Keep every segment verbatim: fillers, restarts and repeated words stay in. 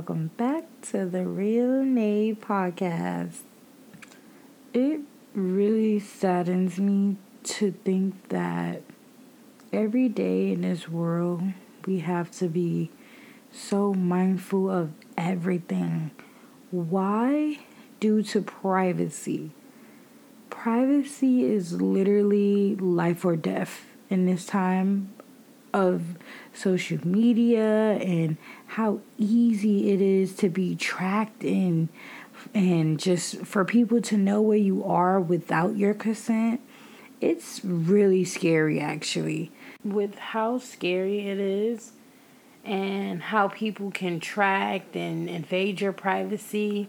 welcome back to the Real Nae Podcast. It really saddens me to think that every day in this world, we have to be so mindful of everything. Why? Due to privacy. Privacy is literally life or death in this time of social media and how easy it is to be tracked and and just for people to know where you are without your consent. It's really scary, actually, with how scary it is and how people can track and invade your privacy.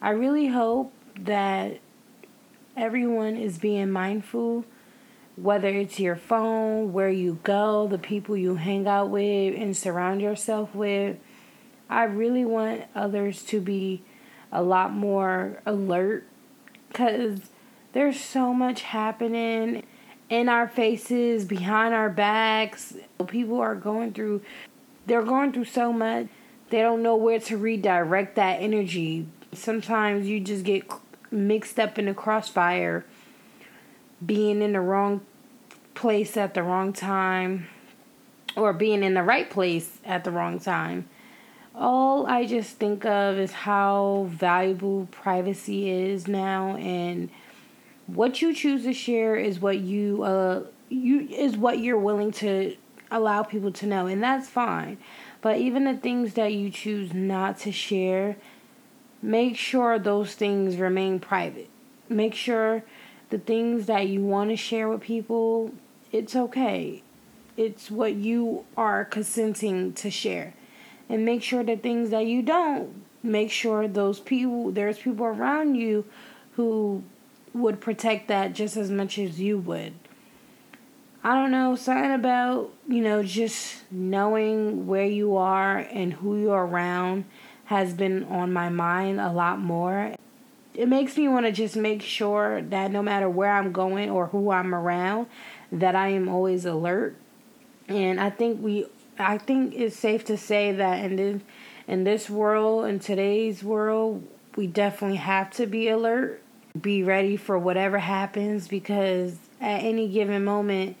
I really hope that everyone is being mindful, whether it's your phone, where you go, the people you hang out with and surround yourself with. I really want others to be a lot more alert, because there's so much happening in our faces, behind our backs. People are going through, they're going through so much. They don't know where to redirect that energy. Sometimes you just get mixed up in the crossfire, being in the wrong place at the wrong time, or being in the right place at the wrong time. All I just think of is how valuable privacy is now, and what you choose to share is what you uh you is what you're willing to allow people to know, and that's fine. But even the things that you choose not to share, make sure those things remain private. Make sure the things that you want to share with people, it's okay. It's what you are consenting to share. And make sure the things that you don't, make sure those people, there's people around you who would protect that just as much as you would. I don't know, something about, you know, just knowing where you are and who you're around has been on my mind a lot more. It makes me want to just make sure that no matter where I'm going or who I'm around, that I am always alert. And I think we, I think it's safe to say that in this, in this world, in today's world, we definitely have to be alert, be ready for whatever happens, because at any given moment,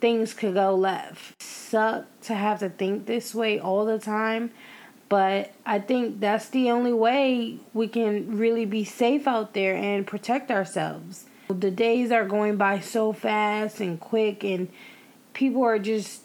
things could go left. Suck to have to think this way all the time. But I think that's the only way we can really be safe out there and protect ourselves. The days are going by so fast and quick, and people are just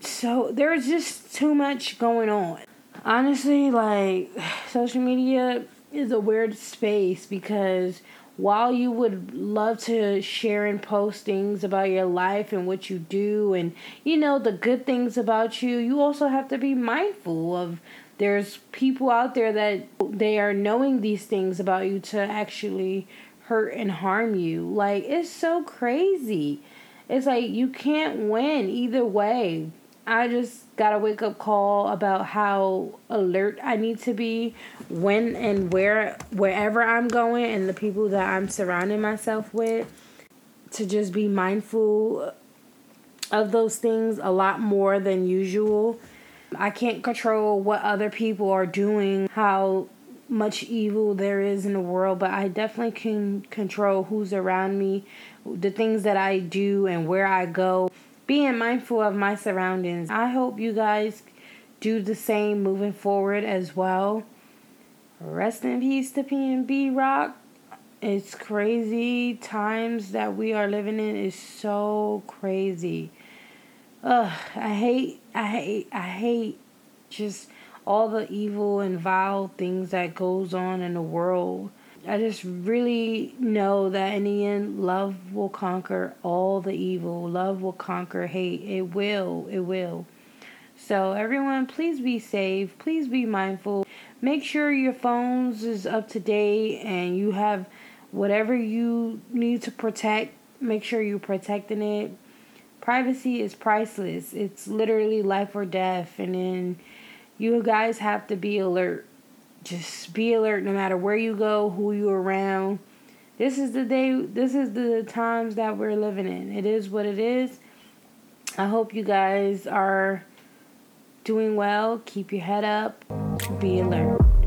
so, there's just too much going on. Honestly, like, social media is a weird space, because while you would love to share and post things about your life and what you do and, you know, the good things about you, you also have to be mindful of there's people out there that they are knowing these things about you to actually hurt and harm you. Like, it's so crazy. It's like you can't win either way. I just got a wake-up call about how alert I need to be when and where, wherever I'm going, and the people that I'm surrounding myself with, to just be mindful of those things a lot more than usual. I can't control what other people are doing, how much evil there is in the world, but I definitely can control who's around me, the things that I do, and where I go. Being mindful of my surroundings. I hope you guys do the same moving forward as well. Rest in peace to PnB Rock. It's crazy. Times that we are living in is so crazy. Ugh, I hate, I hate, I hate just all the evil and vile things that goes on in the world. I just really know that in the end, love will conquer all the evil. Love will conquer hate. It will. It will. So everyone, please be safe. Please be mindful. Make sure your phones is up to date and you have whatever you need to protect. Make sure you're protecting it. Privacy is priceless. It's literally life or death. And then you guys have to be alert. Just be alert no matter where you go, who you're around. This is the day, this is the times that we're living in. It is what it is. I hope you guys are doing well. Keep your head up. be learned.